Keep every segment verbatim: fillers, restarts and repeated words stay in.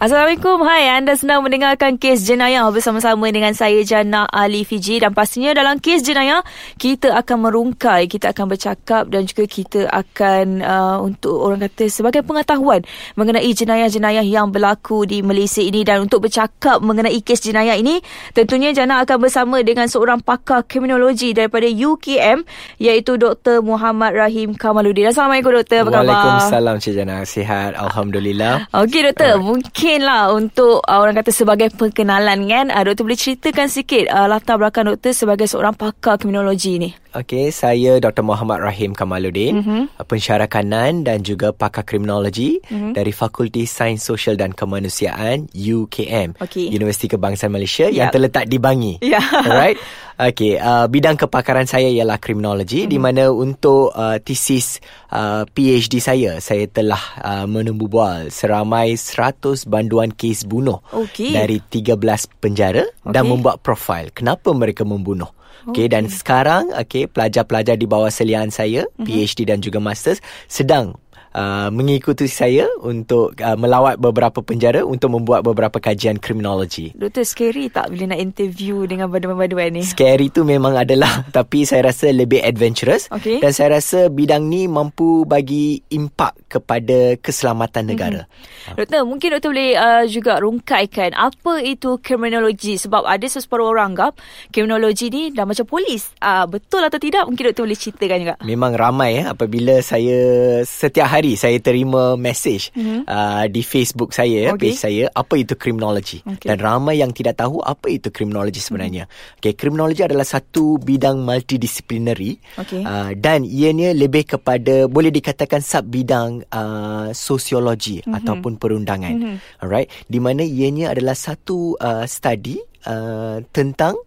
Assalamualaikum, hai, anda sedang mendengarkan Kes Jenayah bersama-sama dengan saya Jana Ali Fiji, dan pastinya dalam Kes Jenayah kita akan merungkai, kita akan bercakap dan juga kita akan uh, untuk orang kata sebagai pengetahuan mengenai jenayah-jenayah yang berlaku di Malaysia ini. Dan untuk bercakap mengenai kes jenayah ini, tentunya Jana akan bersama dengan seorang pakar kriminologi daripada U K M, iaitu Doktor Muhammad Rahim Kamaluddin. Assalamualaikum Doktor, apa khabar? Waalaikumsalam Cik Jana, sihat, Alhamdulillah. Okey Doktor, uh. mungkin lah untuk uh, orang kata sebagai perkenalan kan, uh, Doktor boleh ceritakan sikit uh, latar belakang Doktor sebagai seorang pakar kriminologi ni. Okey, saya Doktor Muhammad Rahim Kamaluddin, mm-hmm. pensyarah kanan dan juga pakar kriminologi mm-hmm. dari Fakulti Sains Sosial dan Kemanusiaan U K M, okay. Universiti Kebangsaan Malaysia, yep. yang terletak di Bangi. Yeah. Alright. Okey, uh, bidang kepakaran saya ialah kriminologi, mm-hmm. di mana untuk uh, tesis uh, PhD saya, saya telah uh, menembual seramai seratus banduan kes bunuh, okay. dari tiga belas penjara, okay. dan membuat profil kenapa mereka membunuh. Okay, okay, dan sekarang okay, pelajar-pelajar di bawah seliaan saya, mm-hmm. PhD dan juga Masters, sedang uh, mengikuti saya untuk uh, melawat beberapa penjara untuk membuat beberapa kajian kriminologi. Doktor, scary tak bila nak interview dengan banduan-banduan ni? Scary tu memang adalah, tapi saya rasa lebih adventurous, okay. dan saya rasa bidang ni mampu bagi impak kepada keselamatan negara. Mm-hmm. Doktor, mungkin Doktor boleh uh, juga rungkaikan apa itu kriminologi, sebab ada seseparuh orang anggap kriminologi ni dah macam polis. Uh, betul atau tidak? Mungkin Doktor boleh ceritakan juga. Memang ramai ya, apabila saya setiap hari saya terima message mm-hmm. uh, di Facebook saya, okay. page saya, apa itu kriminologi. Okay. Dan ramai yang tidak tahu apa itu kriminologi sebenarnya. Mm-hmm. Okay, kriminologi adalah satu bidang multidisciplinary, okay. uh, dan ianya lebih kepada boleh dikatakan sub bidang uh, sosiologi mm-hmm. ataupun perundangan. Mm-hmm. Alright, di mana ianya adalah satu uh, study uh, tentang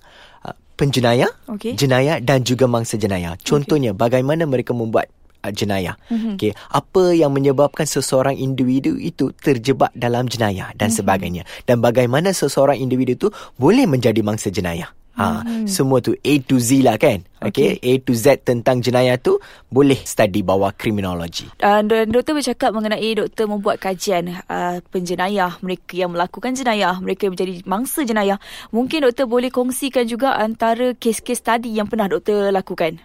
penjenayah, okay. jenayah dan juga mangsa jenayah. Contohnya, okay. bagaimana mereka membuat uh, jenayah. Mm-hmm. Okay. Apa yang menyebabkan seseorang individu itu terjebak dalam jenayah dan mm-hmm. sebagainya. Dan bagaimana seseorang individu itu boleh menjadi mangsa jenayah. Ha, hmm. Semua tu A to Z lah kan, okay? Okay. A to Z tentang jenayah tu boleh study bawah kriminologi. uh, Doktor bercakap mengenai Doktor membuat kajian uh, penjenayah, mereka yang melakukan jenayah, mereka menjadi mangsa jenayah. Mungkin Doktor boleh kongsikan juga antara kes-kes tadi yang pernah Doktor lakukan.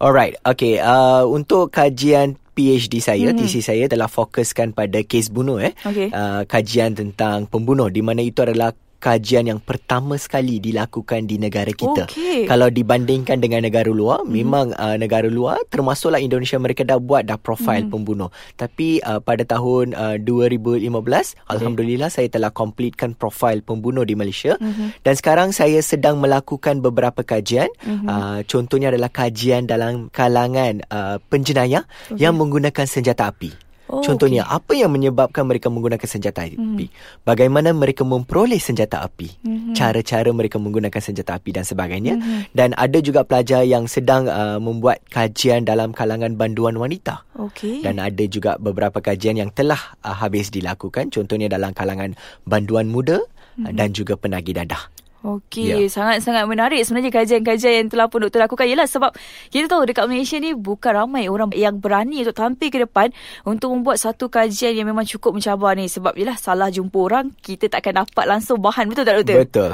Alright, okay, uh, untuk kajian PhD saya, mm-hmm. tesis saya telah fokuskan pada kes bunuh, eh? okay. uh, Kajian tentang pembunuh, di mana itu adalah kajian yang pertama sekali dilakukan di negara kita. Okay. Kalau dibandingkan dengan negara luar, mm-hmm. memang uh, negara luar termasuklah Indonesia, mereka dah buat dah profil mm-hmm. pembunuh. Tapi uh, pada tahun uh, dua ribu lima belas, okay. Alhamdulillah saya telah completekan profil pembunuh di Malaysia, mm-hmm. dan sekarang saya sedang melakukan beberapa kajian. Mm-hmm. Uh, contohnya adalah kajian dalam kalangan uh, penjenayah, okay. yang menggunakan senjata api. Oh, contohnya, okay. apa yang menyebabkan mereka menggunakan senjata api? Mm-hmm. Bagaimana mereka memperoleh senjata api? Mm-hmm. Cara-cara mereka menggunakan senjata api dan sebagainya. Mm-hmm. Dan ada juga pelajar yang sedang uh, membuat kajian dalam kalangan banduan wanita. Okay. Dan ada juga beberapa kajian yang telah uh, habis dilakukan. Contohnya dalam kalangan banduan muda, mm-hmm. dan juga penagih dadah. Okey, yeah. sangat-sangat menarik sebenarnya kajian-kajian yang telah pun Doktor lakukan. Yelah, sebab kita tahu dekat Malaysia ni bukan ramai orang yang berani untuk tampil ke depan untuk membuat satu kajian yang memang cukup mencabar ni. Sebab yelah, salah jumpa orang, kita takkan dapat langsung bahan. Betul tak Doktor? Betul.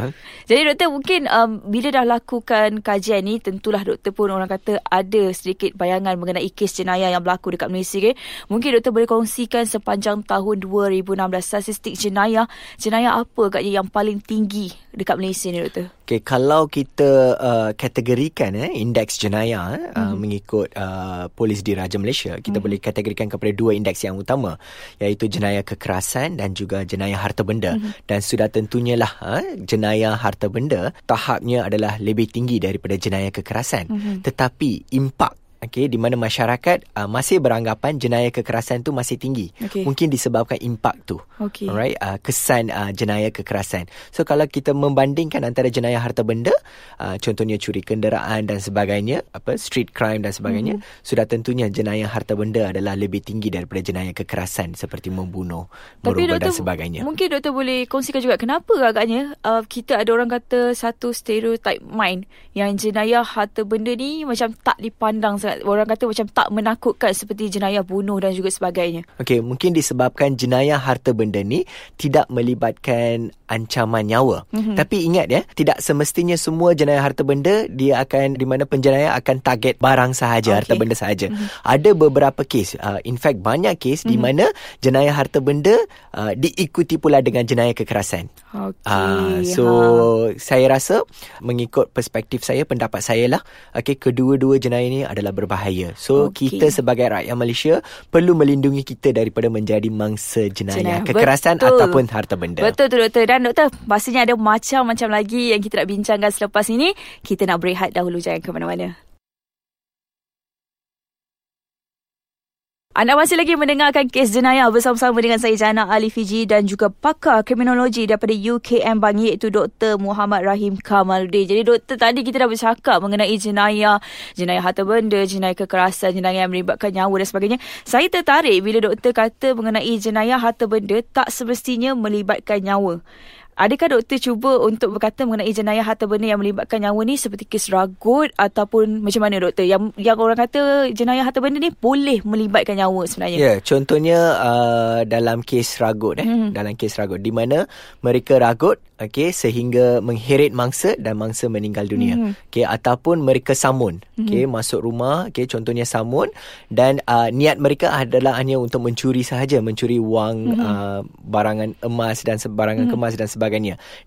Jadi Doktor, mungkin um, bila dah lakukan kajian ni, tentulah Doktor pun orang kata ada sedikit bayangan mengenai kes jenayah yang berlaku dekat Malaysia ni. Mungkin Doktor boleh kongsikan sepanjang tahun dua ribu enam belas statistik jenayah. Jenayah apa agaknya yang paling tinggi dekat Malaysia? Okay, kalau kita uh, kategorikan eh, indeks jenayah mm-hmm. uh, mengikut uh, Polis Diraja Malaysia, kita mm-hmm. boleh kategorikan kepada dua indeks yang utama, iaitu jenayah kekerasan dan juga jenayah harta benda. Mm-hmm. Dan sudah tentunya lah uh, jenayah harta benda tahapnya adalah lebih tinggi daripada jenayah kekerasan. Mm-hmm. Tetapi impak, okay, di mana masyarakat uh, masih beranggapan jenayah kekerasan tu masih tinggi, okay. mungkin disebabkan impak tu, okay. alright, uh, kesan uh, jenayah kekerasan. So kalau kita membandingkan antara jenayah harta benda, uh, contohnya curi kenderaan dan sebagainya, apa street crime dan sebagainya, mm-hmm. sudah tentunya jenayah harta benda adalah lebih tinggi daripada jenayah kekerasan seperti membunuh, merubah dan sebagainya. Mungkin Doktor boleh kongsikan juga kenapa agaknya uh, kita ada orang kata satu stereotype mind yang jenayah harta benda ni macam tak dipandang sangat sangat, orang kata macam tak menakutkan seperti jenayah bunuh dan juga sebagainya. Okey, mungkin disebabkan jenayah harta benda ni tidak melibatkan ancaman nyawa. Mm-hmm. Tapi ingat ya, tidak semestinya semua jenayah harta benda dia akan, di mana penjenayah akan target barang sahaja, okay, harta benda sahaja. Mm-hmm. Ada beberapa kes, uh, in fact banyak kes, mm-hmm, di mana jenayah harta benda uh, diikuti pula dengan jenayah kekerasan. Okay. Uh, so ha. saya rasa mengikut perspektif saya, pendapat saya lah, okay, kedua-dua jenayah ni adalah berbahaya. So okay, kita sebagai rakyat Malaysia perlu melindungi kita daripada menjadi mangsa jenayah, jenayah. kekerasan, betul, ataupun harta benda. Betul tu doktor. Dan doktor, pastinya ada macam-macam lagi yang kita nak bincangkan selepas ini. Kita nak berehat dahulu, jangan ke mana-mana. Anda masih lagi mendengarkan Kes Jenayah bersama-sama dengan saya, Jana Ali Fiji, dan juga pakar kriminologi daripada U K M Bangi, iaitu doktor Muhammad Rahim Kamaluddin. Jadi doktor, tadi kita dah bercakap mengenai jenayah, jenayah harta benda, jenayah kekerasan, jenayah yang melibatkan nyawa dan sebagainya. Saya tertarik bila doktor kata mengenai jenayah harta benda tak semestinya melibatkan nyawa. Adakah doktor cuba untuk berkata mengenai jenayah harta benda yang melibatkan nyawa ni seperti kes ragut ataupun macam mana doktor? Yang yang orang kata jenayah harta benda ni boleh melibatkan nyawa sebenarnya. Ya, yeah, contohnya uh, dalam kes ragut eh, hmm. dalam kes ragut di mana mereka ragut, okey, sehingga mengheret mangsa dan mangsa meninggal dunia. Hmm. Okey, ataupun mereka samun, okey, hmm. masuk rumah, okey, contohnya samun, dan uh, niat mereka adalah hanya untuk mencuri sahaja, mencuri wang, hmm. uh, barangan emas dan barangan hmm. kemas dan sebagainya.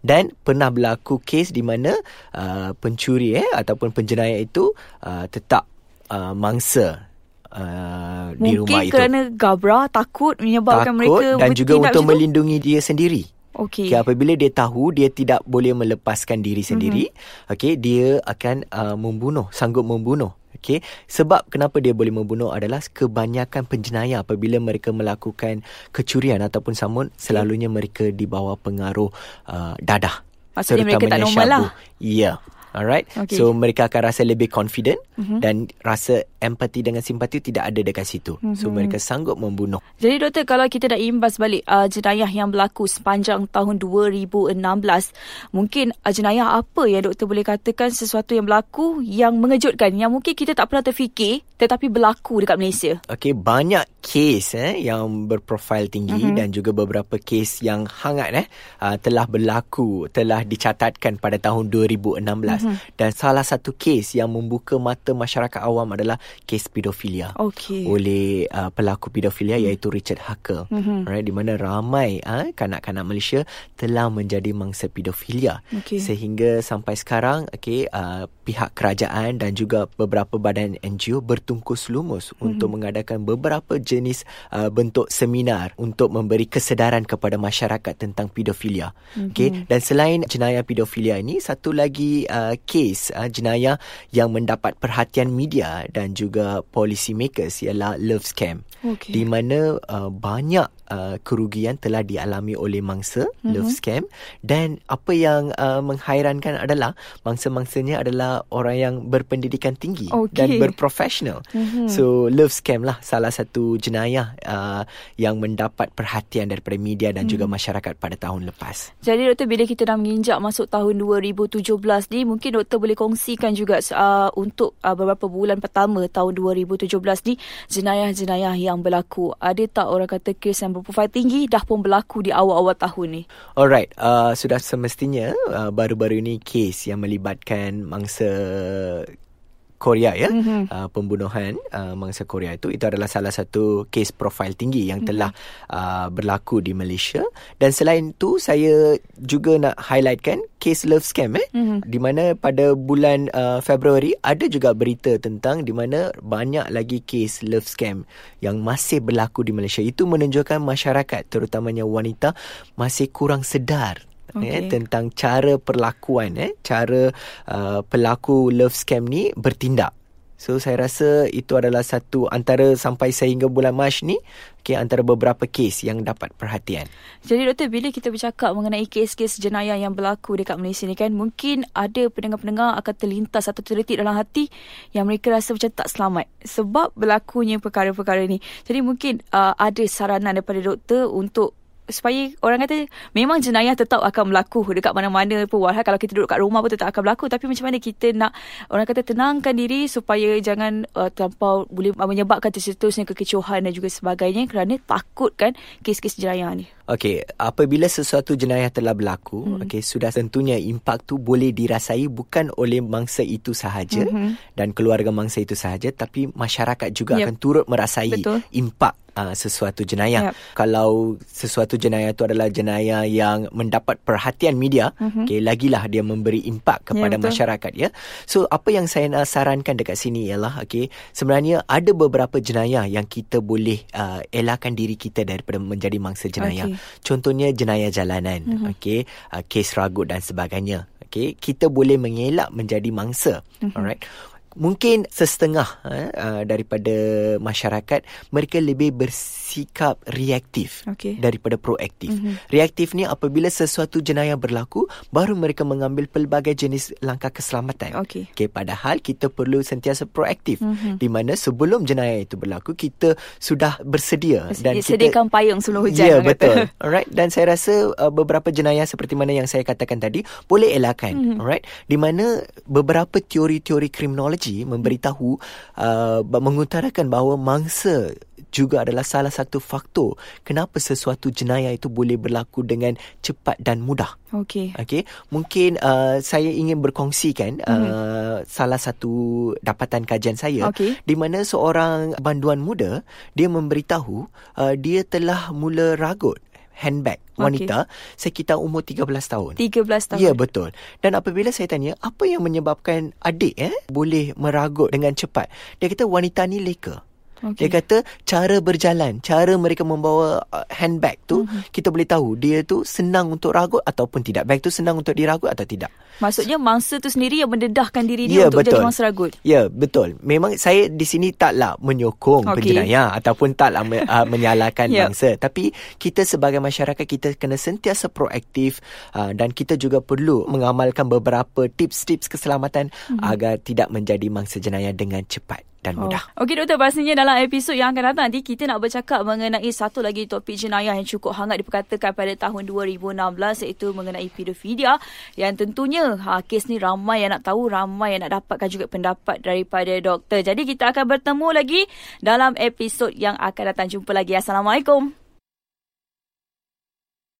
Dan pernah berlaku kes di mana uh, pencuri eh, ataupun penjenayah itu uh, tetap uh, mangsa uh, di rumah itu. Mungkin kerana gabra, takut menyebabkan takut, mereka bertindak. Dan juga untuk melindungi dia sendiri. Okey. Okay, apabila dia tahu dia tidak boleh melepaskan diri sendiri, mm-hmm, okey, dia akan uh, membunuh, sanggup membunuh. Okey, sebab kenapa dia boleh membunuh adalah kebanyakan penjenayah apabila mereka melakukan kecurian ataupun samun, selalunya mereka di bawah pengaruh uh, dadah. Maksudnya mereka tak normal lah. Ya. Yeah. Alright, okay. So mereka akan rasa lebih confident, mm-hmm, dan rasa empati dengan simpati tidak ada dekat situ, mm-hmm. So mereka sanggup membunuh. Jadi doktor, kalau kita dah imbas balik uh, jenayah yang berlaku sepanjang tahun dua ribu enam belas, mungkin uh, jenayah apa yang doktor boleh katakan sesuatu yang berlaku yang mengejutkan, yang mungkin kita tak pernah terfikir tetapi berlaku dekat Malaysia? Okay, banyak kes eh, yang berprofil tinggi, mm-hmm, dan juga beberapa kes yang hangat eh, uh, telah berlaku, telah dicatatkan pada tahun dua ribu enam belas. Dan salah satu kes yang membuka mata masyarakat awam adalah kes pedofilia, okay, oleh uh, pelaku pedofilia, hmm, iaitu Richard Huckle, hmm, right, di mana ramai uh, kanak-kanak Malaysia telah menjadi mangsa pedofilia, okay, sehingga sampai sekarang, okay, uh, pihak kerajaan dan juga beberapa badan N G O bertungkus lumus, hmm, untuk mengadakan beberapa jenis uh, bentuk seminar untuk memberi kesedaran kepada masyarakat tentang pedofilia, hmm, okay. Dan selain jenayah pedofilia ini, satu lagi uh, kes uh, jenayah yang mendapat perhatian media dan juga policy makers ialah love scam, okay, di mana uh, banyak uh, kerugian telah dialami oleh mangsa, mm-hmm, love scam. Dan apa yang uh, menghairankan adalah mangsa-mangsanya adalah orang yang berpendidikan tinggi, okay, dan berprofesional, mm-hmm. So love scam lah salah satu jenayah uh, yang mendapat perhatian daripada media dan, mm, juga masyarakat pada tahun lepas. Jadi doktor, bila kita dah menginjak masuk tahun dua ribu tujuh belas ni, mungkin doktor boleh kongsikan juga uh, untuk uh, beberapa bulan pertama tahun dua ribu tujuh belas ni, jenayah-jenayah yang berlaku. Ada tak orang kata kes yang berprofil tinggi dah pun berlaku di awal-awal tahun ni? Alright, uh, sudah semestinya uh, baru-baru ni kes yang melibatkan mangsa Korea ya, mm-hmm, uh, pembunuhan uh, mangsa Korea itu itu adalah salah satu kes profil tinggi yang, mm-hmm, telah uh, berlaku di Malaysia. Dan selain tu, saya juga nak highlightkan kes love scam eh, mm-hmm, di mana pada bulan uh, Februari ada juga berita tentang di mana banyak lagi kes love scam yang masih berlaku di Malaysia. Itu menunjukkan masyarakat, terutamanya wanita, masih kurang sedar, okay, eh, tentang cara perlakuan, eh, cara uh, pelaku love scam ni bertindak. So saya rasa itu adalah satu antara, sampai sehingga bulan Mac ni, okay, antara beberapa kes yang dapat perhatian. Jadi doktor, bila kita bercakap mengenai kes-kes jenayah yang berlaku dekat Malaysia ni kan, mungkin ada pendengar-pendengar akan terlintas atau terletik dalam hati yang mereka rasa macam tak selamat sebab berlakunya perkara-perkara ni. Jadi mungkin uh, ada saranan daripada doktor untuk supaya orang kata memang jenayah tetap akan berlaku dekat mana-mana pun, walhal kalau kita duduk kat rumah pun tetap akan berlaku, tapi macam mana kita nak orang kata tenangkan diri supaya jangan uh, terlampau boleh menyebabkan terseterusnya kekecohan dan juga sebagainya, kerana takut kan kes-kes jenayah ni. Okey, apabila sesuatu jenayah telah berlaku, hmm. okey, sudah tentunya impak tu boleh dirasai bukan oleh mangsa itu sahaja hmm. dan keluarga mangsa itu sahaja, tapi masyarakat juga yep. akan turut merasai Betul. impak uh, sesuatu jenayah. Yep. Kalau sesuatu jenayah itu adalah jenayah yang mendapat perhatian media, hmm. okey, lagilah dia memberi impak kepada yep, masyarakat ya. So apa yang saya nak sarankan dekat sini ialah okey, sebenarnya ada beberapa jenayah yang kita boleh uh, elakkan diri kita daripada menjadi mangsa jenayah. Okay. Contohnya jenayah jalanan, mm-hmm. okey, uh, kes ragut dan sebagainya. Okey, kita boleh mengelak menjadi mangsa. Mm-hmm. Alright. Mungkin sesetengah uh, daripada masyarakat mereka lebih bersikap reaktif okay. daripada proaktif. Mm-hmm. Reaktif ni apabila sesuatu jenayah berlaku baru mereka mengambil pelbagai jenis langkah keselamatan. Okey. Okay, padahal kita perlu sentiasa proaktif mm-hmm. di mana sebelum jenayah itu berlaku kita sudah bersedia Bersedia, dan kita sediakan payung sebelum hujan. Ya, yeah, betul. Alright, dan saya rasa uh, beberapa jenayah seperti mana yang saya katakan tadi boleh elakkan. Mm-hmm. Alright, di mana beberapa teori-teori kriminologi memberitahu uh, mengutarakan bahawa mangsa juga adalah salah satu faktor kenapa sesuatu jenayah itu boleh berlaku dengan cepat dan mudah. Okey. Okey, mungkin uh, saya ingin berkongsikan uh, mm-hmm. salah satu dapatan kajian saya okay. di mana seorang banduan muda dia memberitahu uh, dia telah mula ragut handbag wanita okay. sekitar umur tiga belas tahun. tiga belas tahun. Ya, betul. Dan apabila saya tanya, apa yang menyebabkan adik eh boleh meragut dengan cepat? Dia kata wanita ni leka. Okay. Dia kata cara berjalan, cara mereka membawa uh, handbag tu, mm-hmm. kita boleh tahu dia tu senang untuk ragut ataupun tidak. Bag tu senang untuk diragut atau tidak. Maksudnya mangsa tu sendiri yang mendedahkan diri dia yeah, untuk betul. jadi mangsa ragut. Ya, yeah, betul. Memang saya di sini taklah menyokong okay. penjenayah ataupun taklah me, uh, menyalahkan yeah. mangsa. Tapi kita sebagai masyarakat kita kena sentiasa proaktif uh, dan kita juga perlu mengamalkan beberapa tips-tips keselamatan mm-hmm. agar tidak menjadi mangsa jenayah dengan cepat dan mudah. Oh. Okey doktor, pastinya dalam episod yang akan datang nanti kita nak bercakap mengenai satu lagi topik jenayah yang cukup hangat diperkatakan pada tahun dua ribu enam belas, iaitu mengenai pedofilia, yang tentunya ha, kes ni ramai yang nak tahu, ramai yang nak dapatkan juga pendapat daripada doktor. Jadi kita akan bertemu lagi dalam episod yang akan datang. Jumpa lagi. Assalamualaikum.